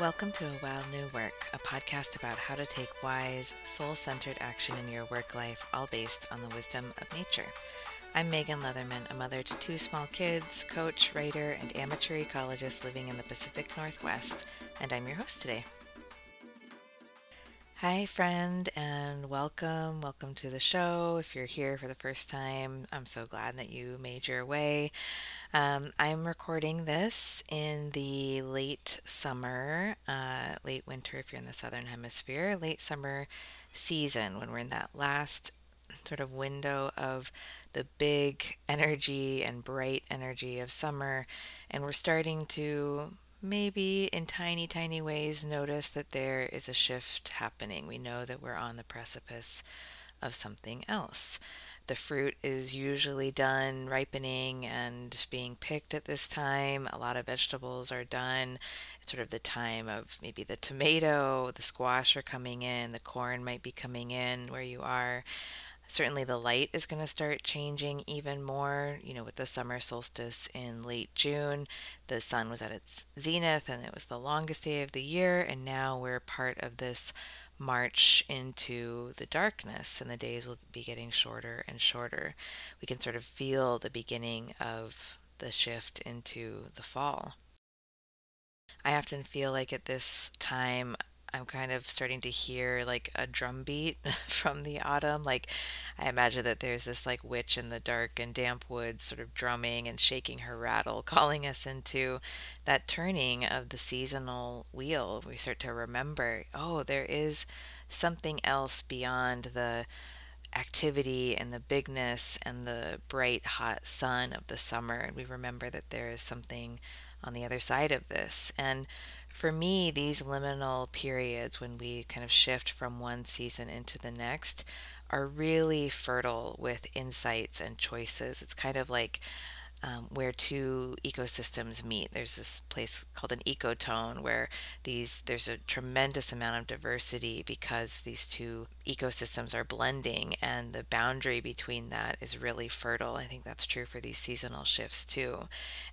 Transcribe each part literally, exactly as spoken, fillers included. Welcome to A Wild New Work, a podcast about how to take wise, soul-centered action in your work life, all based on the wisdom of nature. I'm Megan Leatherman, a mother to two small kids, coach, writer, and amateur ecologist living in the Pacific Northwest, and I'm your host today. Hi, friend, and welcome. Welcome to the show. If you're here for the first time, I'm so glad that you made your way. Um, I'm recording this in the late summer, uh, late winter if you're in the southern hemisphere, late summer season when we're in that last sort of window of the big energy and bright energy of summer, and we're starting to maybe in tiny, tiny ways notice that there is a shift happening. We know that we're on the precipice of something else. The fruit is usually done ripening and being picked at this time. A lot of vegetables are done. It's sort of the time of maybe the tomato, the squash are coming in, the corn might be coming in where you are. Certainly the light is going to start changing even more, you know, with the summer solstice in late June. The sun was at its zenith and it was the longest day of the year, and now we're part of this march into the darkness, and the days will be getting shorter and shorter. We can sort of feel the beginning of the shift into the fall. I often feel like at this time, I'm kind of starting to hear like a drumbeat from the autumn. Like I imagine that there's this like witch in the dark and damp woods sort of drumming and shaking her rattle, calling us into that turning of the seasonal wheel. We start to remember, oh, there is something else beyond the activity and the bigness and the bright hot sun of the summer. And we remember that there is something on the other side of this. And for me, these liminal periods when we kind of shift from one season into the next are really fertile with insights and choices. It's kind of like um, where two ecosystems meet. There's this place called an ecotone where these there's a tremendous amount of diversity because these two ecosystems are blending, and the boundary between that is really fertile. I think that's true for these seasonal shifts too.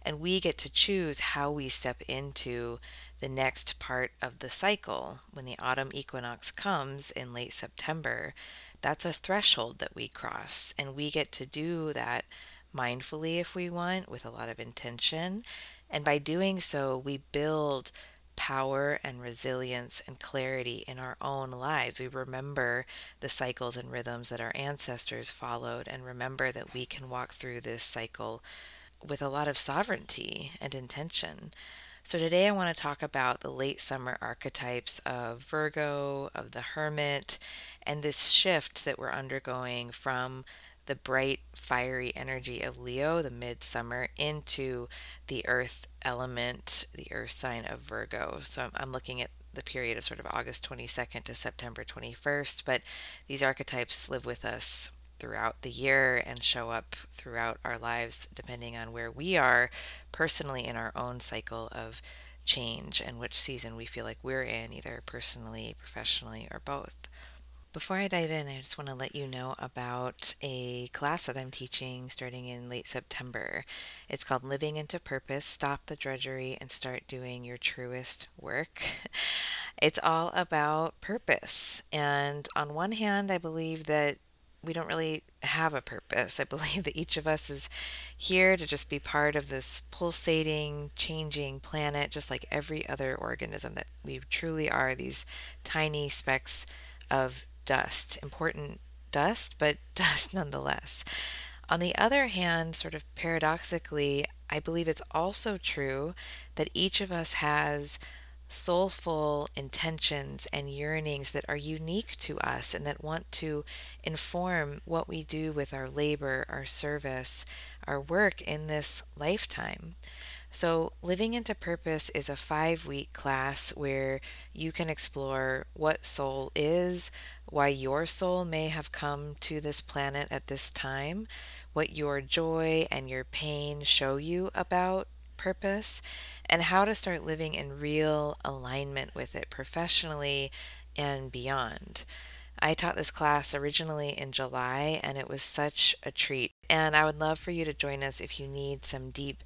And we get to choose how we step into the next part of the cycle. When the autumn equinox comes in late September, that's a threshold that we cross, and we get to do that mindfully if we want, with a lot of intention. And by doing so, we build power and resilience and clarity in our own lives. We remember the cycles and rhythms that our ancestors followed, and remember that we can walk through this cycle with a lot of sovereignty and intention. So today I want to talk about the late summer archetypes of Virgo, of the Hermit, and this shift that we're undergoing from the bright, fiery energy of Leo, the midsummer, into the earth element, the earth sign of Virgo. So I'm looking at the period of sort of August twenty-second to September twenty-first, but these archetypes live with us throughout the year and show up throughout our lives depending on where we are personally in our own cycle of change and which season we feel like we're in, either personally, professionally, or both. Before I dive in, I just want to let you know about a class that I'm teaching starting in late September. It's called Living into Purpose, Stop the Drudgery, and Start Doing Your Truest Work. It's all about purpose. And on one hand, I believe that we don't really have a purpose. I believe that each of us is here to just be part of this pulsating, changing planet, just like every other organism, that we truly are these tiny specks of dust, important dust, but dust nonetheless. On the other hand, sort of paradoxically, I believe it's also true that each of us has soulful intentions and yearnings that are unique to us and that want to inform what we do with our labor, our service, our work in this lifetime. So Living into Purpose is a five-week class where you can explore what soul is, why your soul may have come to this planet at this time, what your joy and your pain show you about purpose, and how to start living in real alignment with it professionally and beyond. I taught this class originally in July, and it was such a treat. And I would love for you to join us if you need some deep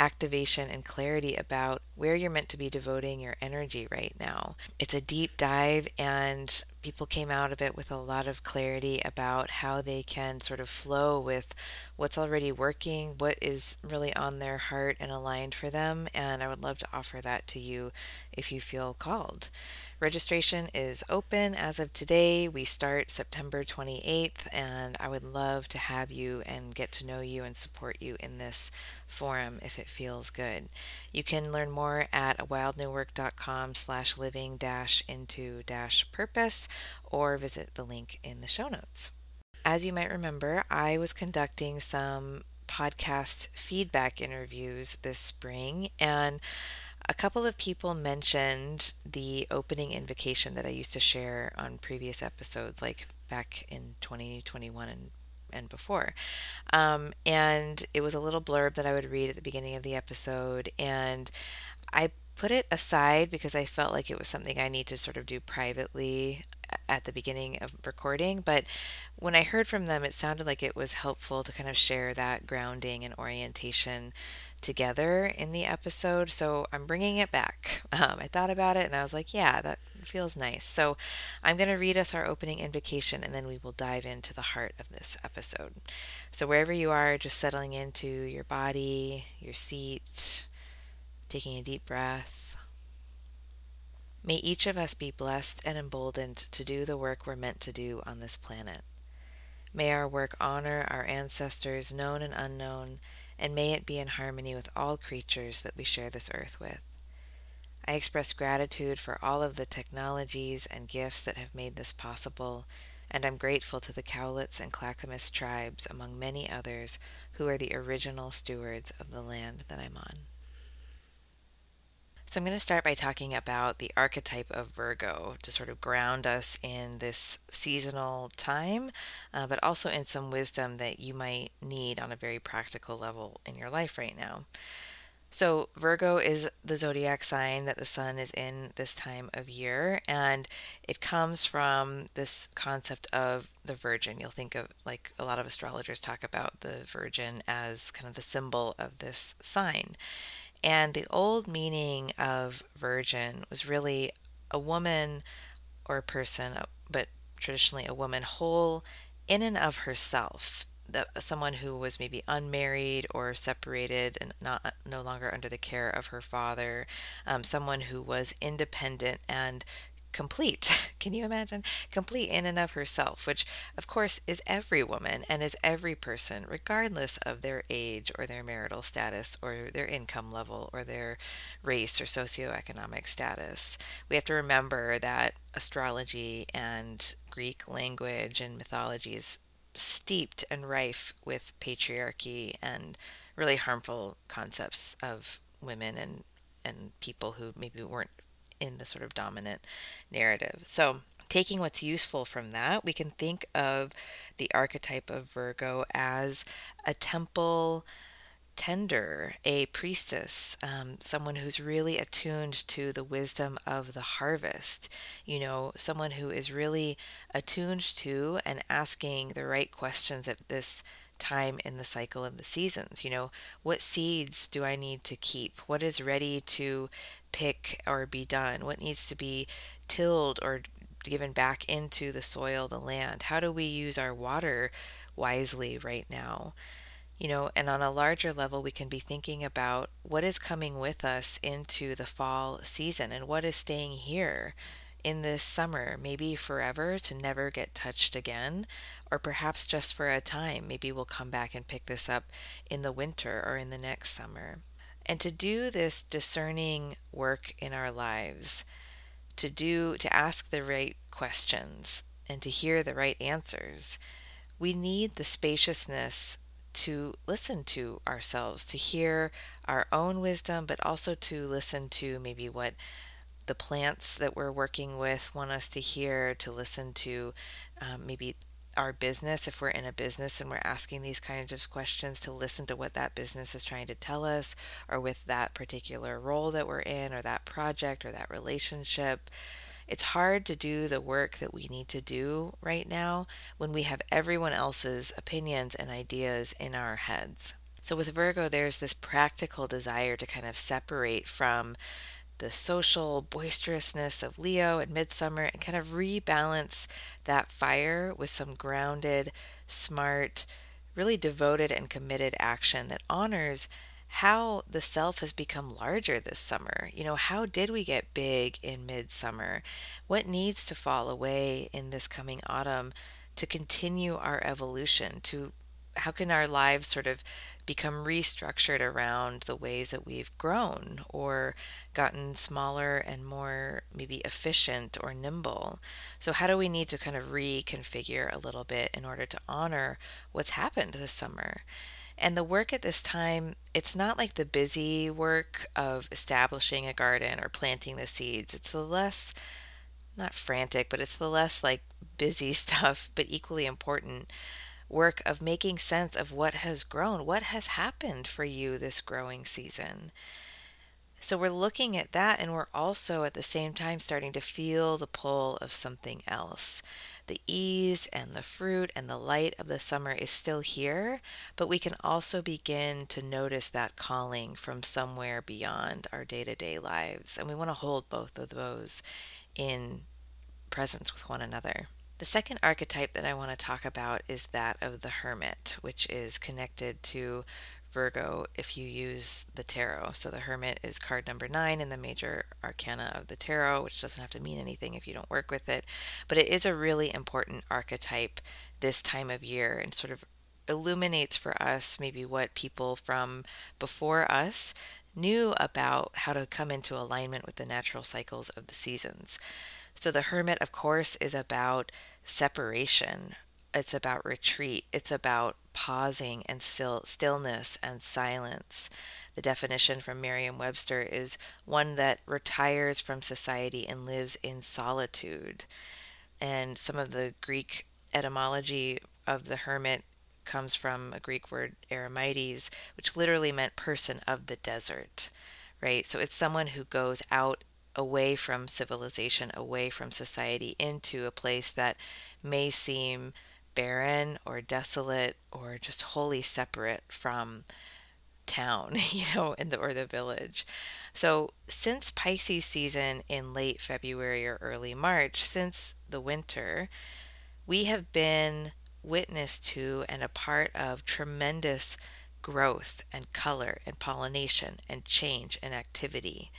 activation and clarity about where you're meant to be devoting your energy right now. It's a deep dive, and people came out of it with a lot of clarity about how they can sort of flow with what's already working, what is really on their heart and aligned for them, and I would love to offer that to you if you feel called. Registration is open as of today. We start September twenty-eighth, and I would love to have you and get to know you and support you in this forum if it feels good. You can learn more at awildnewwork.com slash living dash into dash purpose, or visit the link in the show notes. As you might remember, I was conducting some podcast feedback interviews this spring, and a couple of people mentioned the opening invocation that I used to share on previous episodes, like back in twenty twenty-one and and before. Um, and it was a little blurb that I would read at the beginning of the episode, and I put it aside because I felt like it was something I need to sort of do privately at the beginning of recording. But when I heard from them, it sounded like it was helpful to kind of share that grounding and orientation together in the episode. So I'm bringing it back. Um, I thought about it and I was like, yeah, that feels nice. So I'm going to read us our opening invocation, and then we will dive into the heart of this episode. So wherever you are, just settling into your body, your seat, taking a deep breath. May each of us be blessed and emboldened to do the work we're meant to do on this planet. May our work honor our ancestors, known and unknown, and may it be in harmony with all creatures that we share this earth with. I express gratitude for all of the technologies and gifts that have made this possible, and I'm grateful to the Cowlitz and Clackamas tribes, among many others, who are the original stewards of the land that I'm on. So I'm going to start by talking about the archetype of Virgo to sort of ground us in this seasonal time, uh, but also in some wisdom that you might need on a very practical level in your life right now. So Virgo is the zodiac sign that the sun is in this time of year, and it comes from this concept of the Virgin. You'll think of, like, a lot of astrologers talk about the Virgin as kind of the symbol of this sign. And the old meaning of virgin was really a woman or a person, but traditionally a woman whole in and of herself, the, someone who was maybe unmarried or separated and not no longer under the care of her father, um, someone who was independent and complete. Can you imagine? Complete in and of herself, which of course is every woman and is every person, regardless of their age or their marital status or their income level or their race or socioeconomic status. We have to remember that astrology and Greek language and mythology is steeped and rife with patriarchy and really harmful concepts of women and, and people who maybe weren't in the sort of dominant narrative. So taking what's useful from that, we can think of the archetype of Virgo as a temple tender, a priestess, um, someone who's really attuned to the wisdom of the harvest, you know, someone who is really attuned to and asking the right questions at this time in the cycle of the seasons. You know, what seeds do I need to keep? What is ready to pick or be done? What needs to be tilled or given back into the soil, the land? How do we use our water wisely right now? You know, and on a larger level, we can be thinking about what is coming with us into the fall season and what is staying here in this summer, maybe forever, to never get touched again, or perhaps just for a time. Maybe we'll come back and pick this up in the winter or in the next summer. And to do this discerning work in our lives, to do, to ask the right questions and to hear the right answers, we need the spaciousness to listen to ourselves, to hear our own wisdom, but also to listen to maybe what the plants that we're working with want us to hear, to listen to, um, maybe our business, if we're in a business and we're asking these kinds of questions, to listen to what that business is trying to tell us, or with that particular role that we're in, or that project, or that relationship. It's hard to do the work that we need to do right now when we have everyone else's opinions and ideas in our heads. So with Virgo, there's this practical desire to kind of separate from the social boisterousness of Leo and Midsummer and kind of rebalance that fire with some grounded, smart, really devoted and committed action that honors how the self has become larger this summer. You know, how did we get big in midsummer? What needs to fall away in this coming autumn to continue our evolution? To how can our lives sort of become restructured around the ways that we've grown or gotten smaller and more maybe efficient or nimble? So how do we need to kind of reconfigure a little bit in order to honor what's happened this summer? And the work at this time, it's not like the busy work of establishing a garden or planting the seeds. It's the less, not frantic, but it's the less like busy stuff, but equally important work of making sense of what has grown, what has happened for you this growing season. So we're looking at that, and we're also at the same time starting to feel the pull of something else. The ease and the fruit and the light of the summer is still here, but we can also begin to notice that calling from somewhere beyond our day-to-day lives. And we want to hold both of those in presence with one another. The second archetype that I want to talk about is that of the hermit, which is connected to Virgo if you use the tarot. So the hermit is card number nine in the major arcana of the tarot, which doesn't have to mean anything if you don't work with it, but it is a really important archetype this time of year and sort of illuminates for us maybe what people from before us knew about how to come into alignment with the natural cycles of the seasons. So the hermit, of course, is about separation. It's about retreat. It's about pausing and still, stillness and silence. The definition from Merriam-Webster is one that retires from society and lives in solitude. And some of the Greek etymology of the hermit comes from a Greek word, eremites, which literally meant person of the desert, right? So it's someone who goes out away from civilization, away from society, into a place that may seem barren or desolate or just wholly separate from town, you know, in the, or the village. So since Pisces season in late February or early March, since the winter, we have been witness to and a part of tremendous growth and color and pollination and change and activity.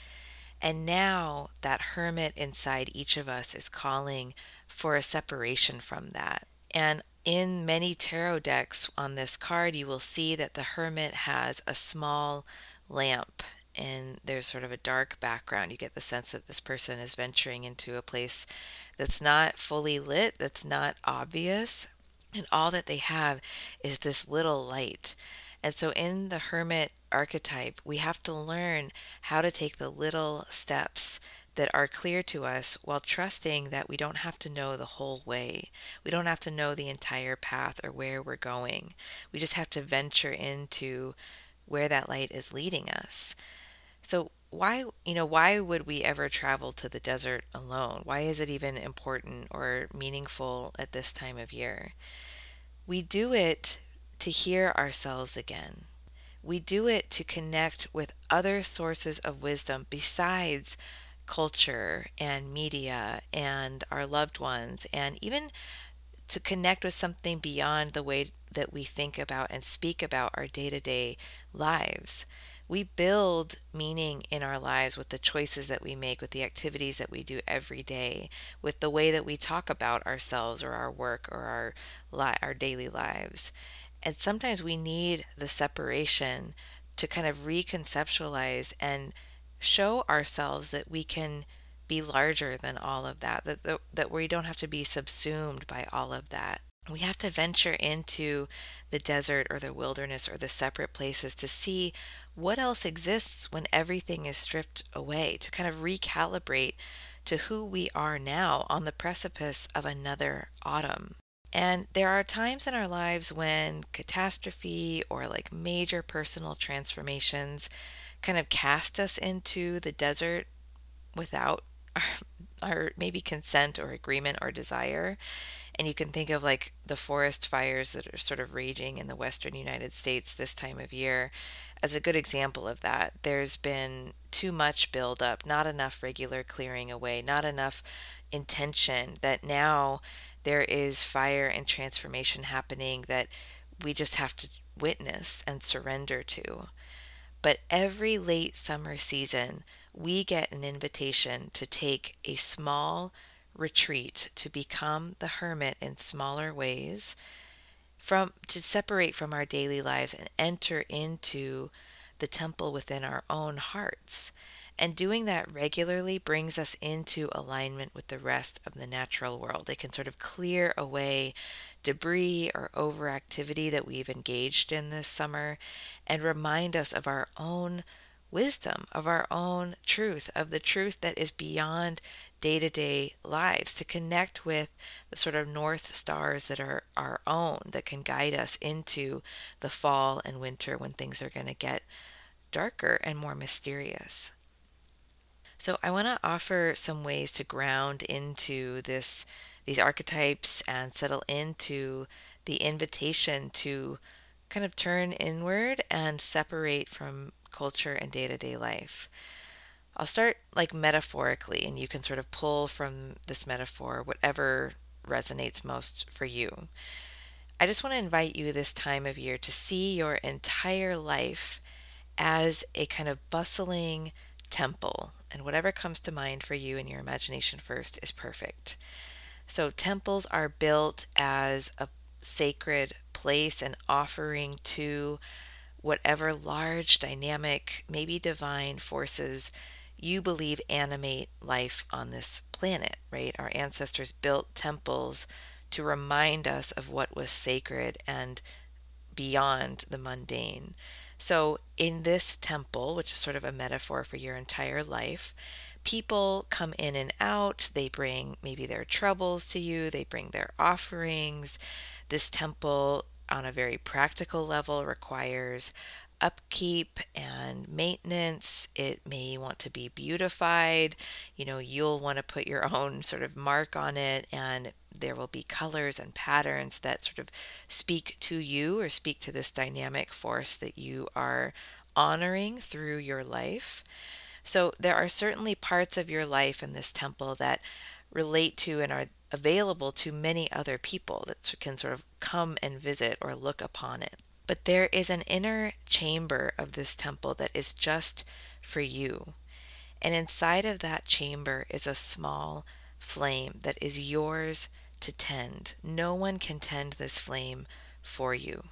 And now that hermit inside each of us is calling for a separation from that. And in many tarot decks on this card, you will see that the hermit has a small lamp and there's sort of a dark background. You get the sense that this person is venturing into a place that's not fully lit, that's not obvious. And all that they have is this little light. And so in the hermit archetype, we have to learn how to take the little steps that are clear to us while trusting that we don't have to know the whole way. We don't have to know the entire path or where we're going. We just have to venture into where that light is leading us. So why, you know, why would we ever travel to the desert alone? Why is it even important or meaningful at this time of year? We do it to hear ourselves again. We do it to connect with other sources of wisdom besides culture and media and our loved ones, and even to connect with something beyond the way that we think about and speak about our day-to-day lives. We build meaning in our lives with the choices that we make, with the activities that we do every day, with the way that we talk about ourselves or our work or our li- our daily lives. And sometimes we need the separation to kind of reconceptualize and show ourselves that we can be larger than all of that, that, that, that we don't have to be subsumed by all of that. We have to venture into the desert or the wilderness or the separate places to see what else exists when everything is stripped away, to kind of recalibrate to who we are now on the precipice of another autumn. And there are times in our lives when catastrophe or like major personal transformations kind of cast us into the desert without our, our maybe consent or agreement or desire. And you can think of like the forest fires that are sort of raging in the western United States this time of year as a good example of that. There's been too much buildup, not enough regular clearing away, not enough intention, that now there is fire and transformation happening that we just have to witness and surrender to. But every late summer season, we get an invitation to take a small retreat, to become the hermit in smaller ways, from to separate from our daily lives and enter into the temple within our own hearts. And doing that regularly brings us into alignment with the rest of the natural world. It can sort of clear away debris or overactivity that we've engaged in this summer and remind us of our own wisdom, of our own truth, of the truth that is beyond day-to-day lives, to connect with the sort of north stars that are our own, that can guide us into the fall and winter when things are going to get darker and more mysterious. So I want to offer some ways to ground into this, these archetypes, and settle into the invitation to kind of turn inward and separate from culture and day-to-day life. I'll start like metaphorically, and you can sort of pull from this metaphor whatever resonates most for you. I just want to invite you this time of year to see your entire life as a kind of bustling temple, and whatever comes to mind for you in your imagination first is perfect. So temples are built as a sacred place, an offering to whatever large, dynamic, maybe divine forces you believe animate life on this planet, right? Our ancestors built temples to remind us of what was sacred and beyond the mundane. So in this temple, which is sort of a metaphor for your entire life, people come in and out. They bring maybe their troubles to you. They bring their offerings. This temple, on a very practical level, requires upkeep and maintenance. It may want to be beautified. You know, you'll want to put your own sort of mark on it, and there will be colors and patterns that sort of speak to you or speak to this dynamic force that you are honoring through your life. So there are certainly parts of your life in this temple that relate to and are available to many other people that can sort of come and visit or look upon it. But there is an inner chamber of this temple that is just for you. And inside of that chamber is a small flame that is yours to tend. No one can tend this flame for you.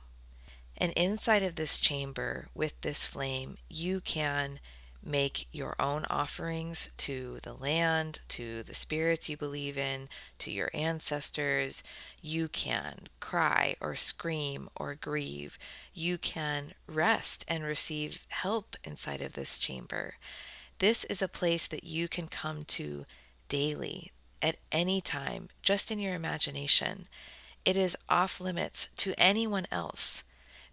And inside of this chamber, with this flame, you can make your own offerings to the land, to the spirits you believe in, to your ancestors. You can cry or scream or grieve. You can rest and receive help inside of this chamber. This is a place that you can come to daily, at any time, just in your imagination. It is off limits to anyone else.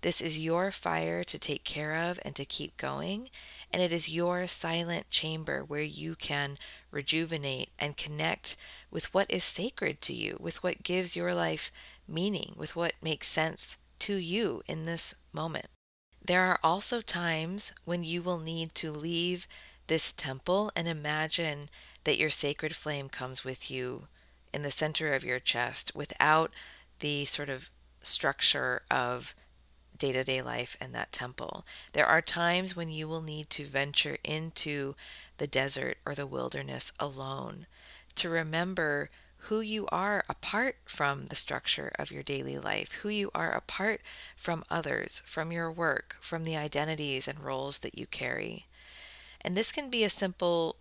This is your fire to take care of and to keep going, and it is your silent chamber where you can rejuvenate and connect with what is sacred to you, with what gives your life meaning, with what makes sense to you in this moment. There are also times when you will need to leave this temple and imagine that your sacred flame comes with you in the center of your chest without the sort of structure of day-to-day life and that temple. There are times when you will need to venture into the desert or the wilderness alone to remember who you are apart from the structure of your daily life, who you are apart from others, from your work, from the identities and roles that you carry. And this can be a simple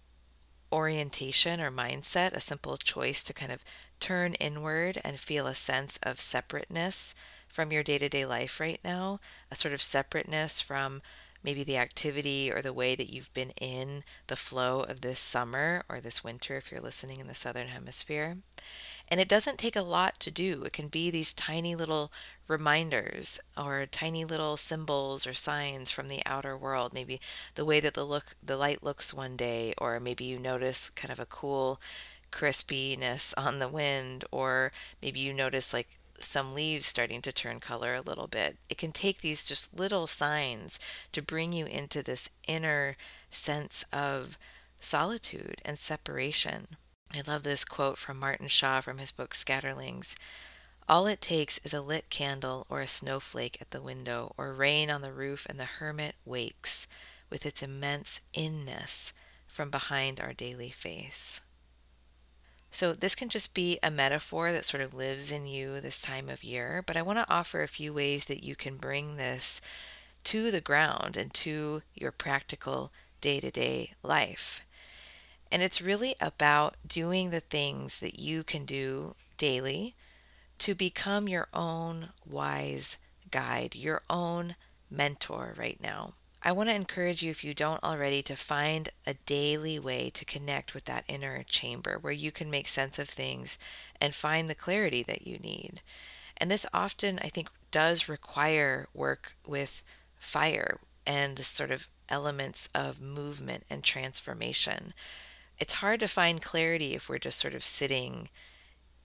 orientation or mindset, a simple choice to kind of turn inward and feel a sense of separateness from your day-to-day life right now, a sort of separateness from maybe the activity or the way that you've been in the flow of this summer or this winter if you're listening in the Southern Hemisphere. And it doesn't take a lot to do. It can be these tiny little reminders or tiny little symbols or signs from the outer world, maybe the way that the look, the light looks one day, or maybe you notice kind of a cool crispiness on the wind, or maybe you notice like some leaves starting to turn color a little bit. It can take these just little signs to bring you into this inner sense of solitude and separation. I love this quote from Martin Shaw from his book Scatterlings. "All it takes is a lit candle or a snowflake at the window or rain on the roof, and the hermit wakes with its immense inness from behind our daily face." So this can just be a metaphor that sort of lives in you this time of year, but I want to offer a few ways that you can bring this to the ground and to your practical day-to-day life. And it's really about doing the things that you can do daily to become your own wise guide, your own mentor right now. I want to encourage you, if you don't already, to find a daily way to connect with that inner chamber where you can make sense of things and find the clarity that you need. And this often, I think, does require work with fire and the sort of elements of movement and transformation. It's hard to find clarity if we're just sort of sitting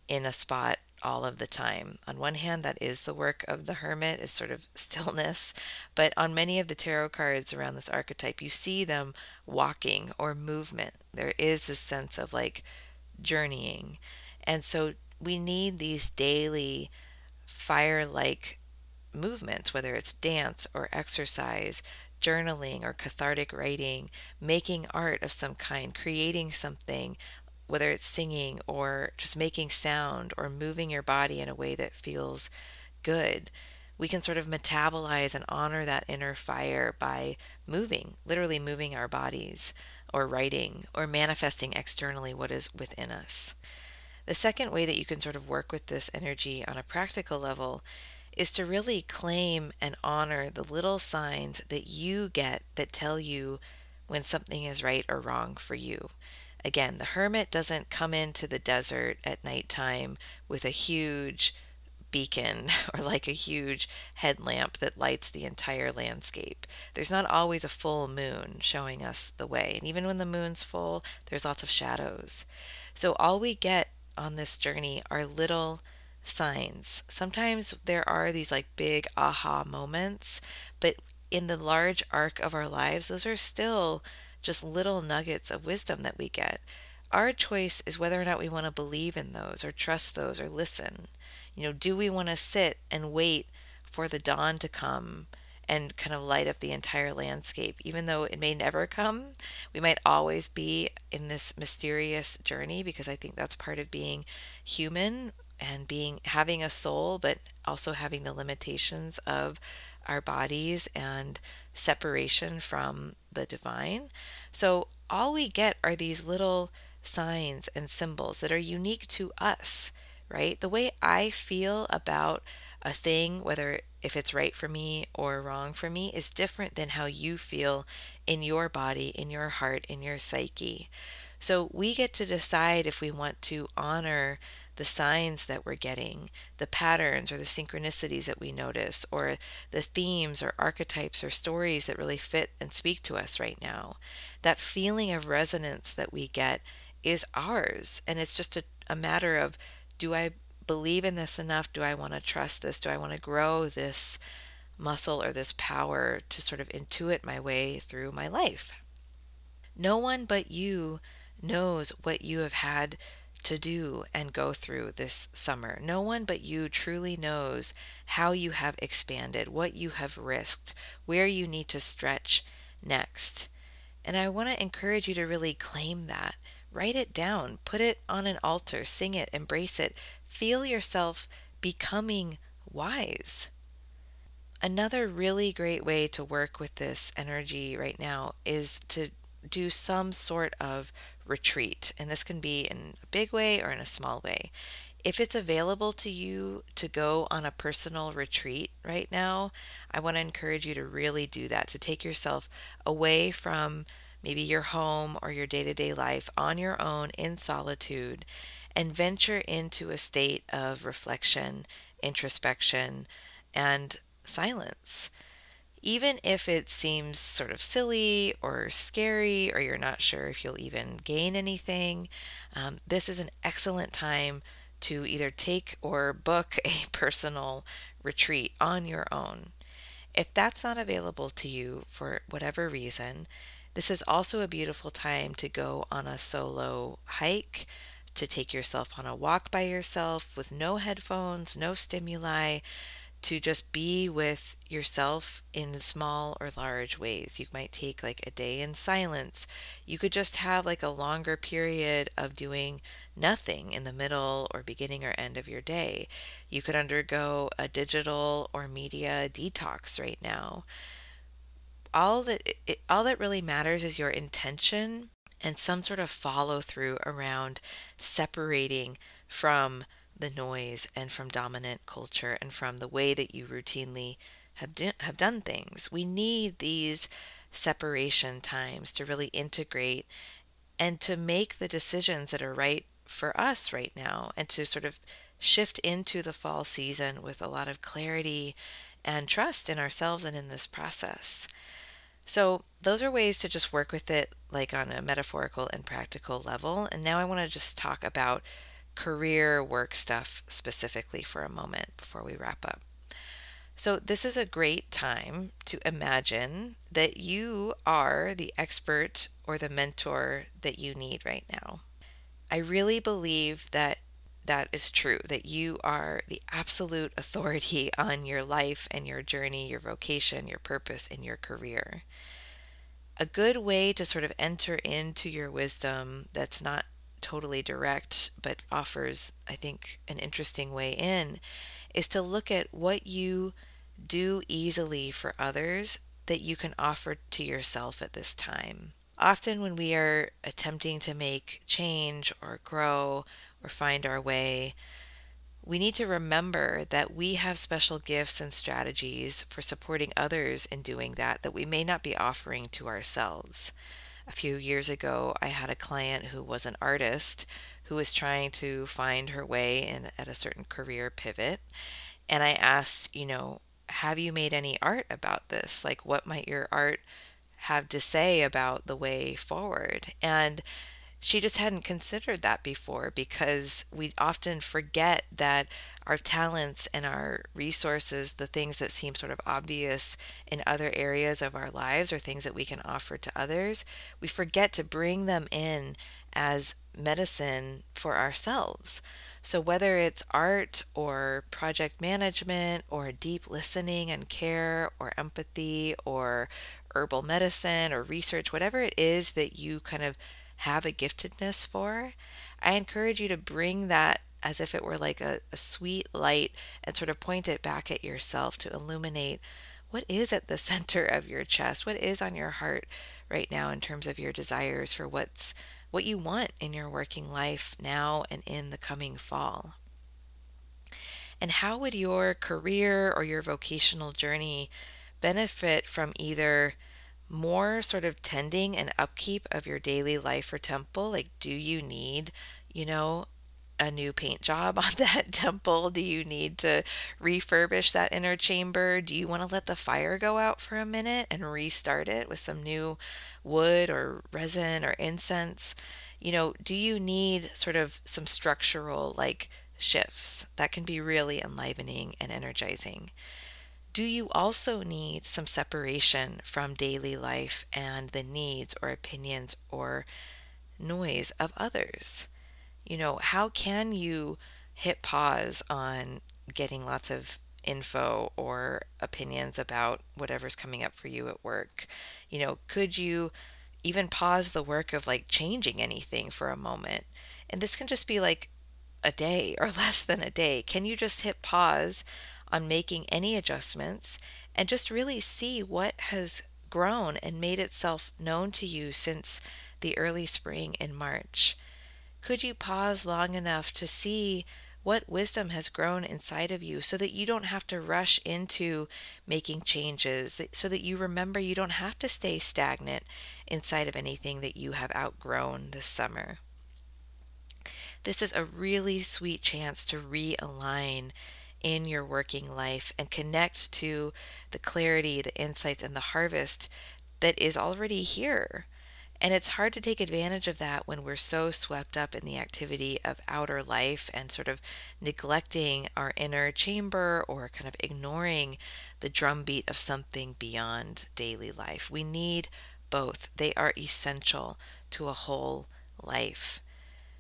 in a spot all of the time. On one hand, that is the work of the hermit, is sort of stillness, but on many of the tarot cards around this archetype, you see them walking or movement. There is this sense of like journeying. And so we need these daily fire-like movements, whether it's dance or exercise, journaling or cathartic writing, making art of some kind, creating something, whether it's singing or just making sound or moving your body in a way that feels good. We can sort of metabolize and honor that inner fire by moving, literally moving our bodies, or writing, or manifesting externally what is within us. The second way that you can sort of work with this energy on a practical level is to really claim and honor the little signs that you get that tell you when something is right or wrong for you. Again, the hermit doesn't come into the desert at nighttime with a huge beacon or like a huge headlamp that lights the entire landscape. There's not always a full moon showing us the way. And even when the moon's full, there's lots of shadows. So all we get on this journey are little signs. Sometimes there are these like big aha moments, but in the large arc of our lives, those are still just little nuggets of wisdom that we get. Our choice is whether or not we want to believe in those or trust those or listen. You know, do we want to sit and wait for the dawn to come and kind of light up the entire landscape? Even though it may never come, we might always be in this mysterious journey, because I think that's part of being human and being having a soul, but also having the limitations of our bodies and separation from the divine. So all we get are these little signs and symbols that are unique to us, right? The way I feel about a thing, whether if it's right for me or wrong for me, is different than how you feel in your body, in your heart, in your psyche. So we get to decide if we want to honor the signs that we're getting, the patterns or the synchronicities that we notice, or the themes or archetypes or stories that really fit and speak to us right now. That feeling of resonance that we get is ours. And it's just a, a matter of, do I believe in this enough? Do I want to trust this? Do I want to grow this muscle or this power to sort of intuit my way through my life? No one but you knows what you have had to do and go through this summer. No one but you truly knows how you have expanded, what you have risked, where you need to stretch next. And I want to encourage you to really claim that. Write it down, put it on an altar, sing it, embrace it. Feel yourself becoming wise. Another really great way to work with this energy right now is to do some sort of retreat. And this can be in a big way or in a small way. If it's available to you to go on a personal retreat right now, I want to encourage you to really do that, to take yourself away from maybe your home or your day-to-day life on your own in solitude and venture into a state of reflection, introspection, and silence. even if it seems sort of silly or scary, or you're not sure if you'll even gain anything, um, this is an excellent time to either take or book a personal retreat on your own. If that's not available to you for whatever reason, this is also a beautiful time to go on a solo hike, to take yourself on a walk by yourself with no headphones, no stimuli, to just be with yourself in small or large ways. You might take like a day in silence. You could just have like a longer period of doing nothing in the middle or beginning or end of your day. You could undergo a digital or media detox right now. All that, it, all that really matters is your intention and some sort of follow through around separating from the noise and from dominant culture and from the way that you routinely have, do, have done things. We need these separation times to really integrate and to make the decisions that are right for us right now, and to sort of shift into the fall season with a lot of clarity and trust in ourselves and in this process. So those are ways to just work with it like on a metaphorical and practical level. And now I want to just talk about career work stuff specifically for a moment before we wrap up. So this is a great time to imagine that you are the expert or the mentor that you need right now. I really believe that that is true, that you are the absolute authority on your life and your journey, your vocation, your purpose, and your career. A good way to sort of enter into your wisdom that's not totally direct, but offers, I think, an interesting way in, is to look at what you do easily for others that you can offer to yourself at this time. Often when we are attempting to make change or grow or find our way, we need to remember that we have special gifts and strategies for supporting others in doing that that we may not be offering to ourselves. A few years ago, I had a client who was an artist who was trying to find her way in at a certain career pivot, and I asked, you know, have you made any art about this? Like, what might your art have to say about the way forward? And she just hadn't considered that before, because we often forget that our talents and our resources, the things that seem sort of obvious in other areas of our lives or things that we can offer to others, we forget to bring them in as medicine for ourselves. So whether it's art or project management or deep listening and care or empathy or herbal medicine or research, whatever it is that you kind of have a giftedness for, I encourage you to bring that as if it were like a, a sweet light and sort of point it back at yourself to illuminate what is at the center of your chest, what is on your heart right now in terms of your desires for what's what you want in your working life now and in the coming fall. And how would your career or your vocational journey benefit from either more sort of tending and upkeep of your daily life or temple? Like, do you need, you know, a new paint job on that temple? Do you need to refurbish that inner chamber? Do you want to let the fire go out for a minute and restart it with some new wood or resin or incense? You know, do you need sort of some structural like shifts? That can be really enlivening and energizing. Do you also need some separation from daily life and the needs or opinions or noise of others? You know, how can you hit pause on getting lots of info or opinions about whatever's coming up for you at work? You know, could you even pause the work of like changing anything for a moment? And this can just be like a day or less than a day. Can you just hit pause on making any adjustments and just really see what has grown and made itself known to you since the early spring in March? Could you pause long enough to see what wisdom has grown inside of you so that you don't have to rush into making changes, so that you remember you don't have to stay stagnant inside of anything that you have outgrown this summer? This is a really sweet chance to realign in your working life and connect to the clarity, the insights, and the harvest that is already here. And it's hard to take advantage of that when we're so swept up in the activity of outer life and sort of neglecting our inner chamber or kind of ignoring the drumbeat of something beyond daily life. We need both. They are essential to a whole life.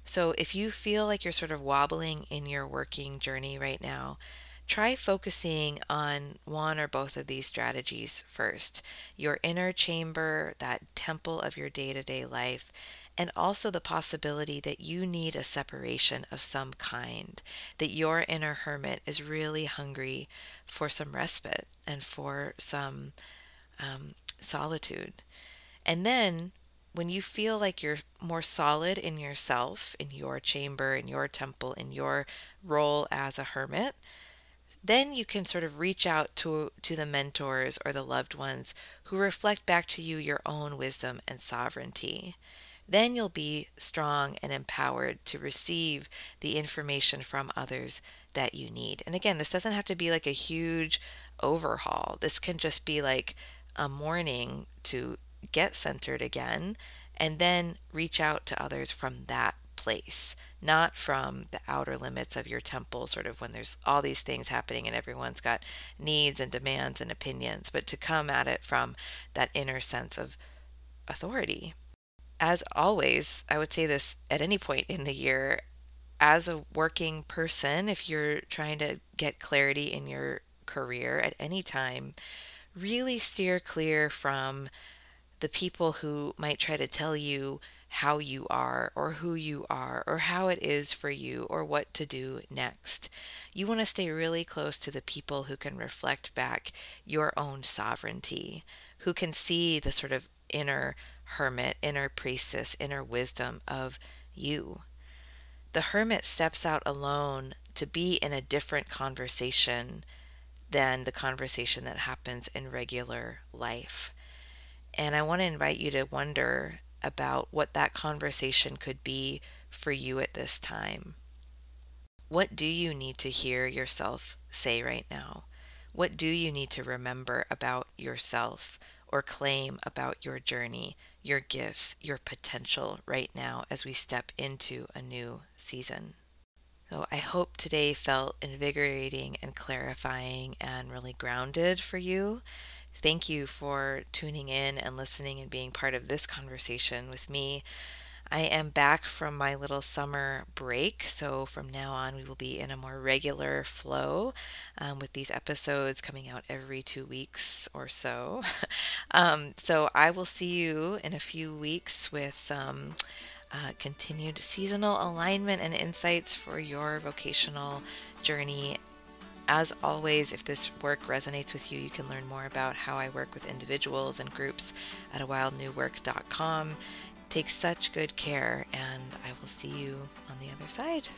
So if you feel like you're sort of wobbling in your working journey right now, try focusing on one or both of these strategies first. Your inner chamber, that temple of your day-to-day life, and also the possibility that you need a separation of some kind, that your inner hermit is really hungry for some respite and for some um, solitude. And then when you feel like you're more solid in yourself, in your chamber, in your temple, in your role as a hermit, then you can sort of reach out to to the mentors or the loved ones who reflect back to you your own wisdom and sovereignty. Then you'll be strong and empowered to receive the information from others that you need. And again, this doesn't have to be like a huge overhaul. This can just be like a morning to get centered again and then reach out to others from that place, not from the outer limits of your temple, sort of when there's all these things happening and everyone's got needs and demands and opinions, but to come at it from that inner sense of authority. As always, I would say this at any point in the year, as a working person, if you're trying to get clarity in your career at any time, really steer clear from the people who might try to tell you how you are or who you are or how it is for you or what to do next. You want to stay really close to the people who can reflect back your own sovereignty, who can see the sort of inner hermit, inner priestess, inner wisdom of you. The hermit steps out alone to be in a different conversation than the conversation that happens in regular life. And I want to invite you to wonder about what that conversation could be for you at this time. What do you need to hear yourself say right now? What do you need to remember about yourself or claim about your journey, your gifts, your potential right now as we step into a new season? So I hope today felt invigorating and clarifying and really grounded for you. Thank you for tuning in and listening and being part of this conversation with me. I am back from my little summer break, so from now on we will be in a more regular flow um, with these episodes coming out every two weeks or so. um, so I will see you in a few weeks with some Uh, continued seasonal alignment and insights for your vocational journey. As always, if this work resonates with you, you can learn more about how I work with individuals and groups at a wild new work dot com. Take such good care, and I will see you on the other side.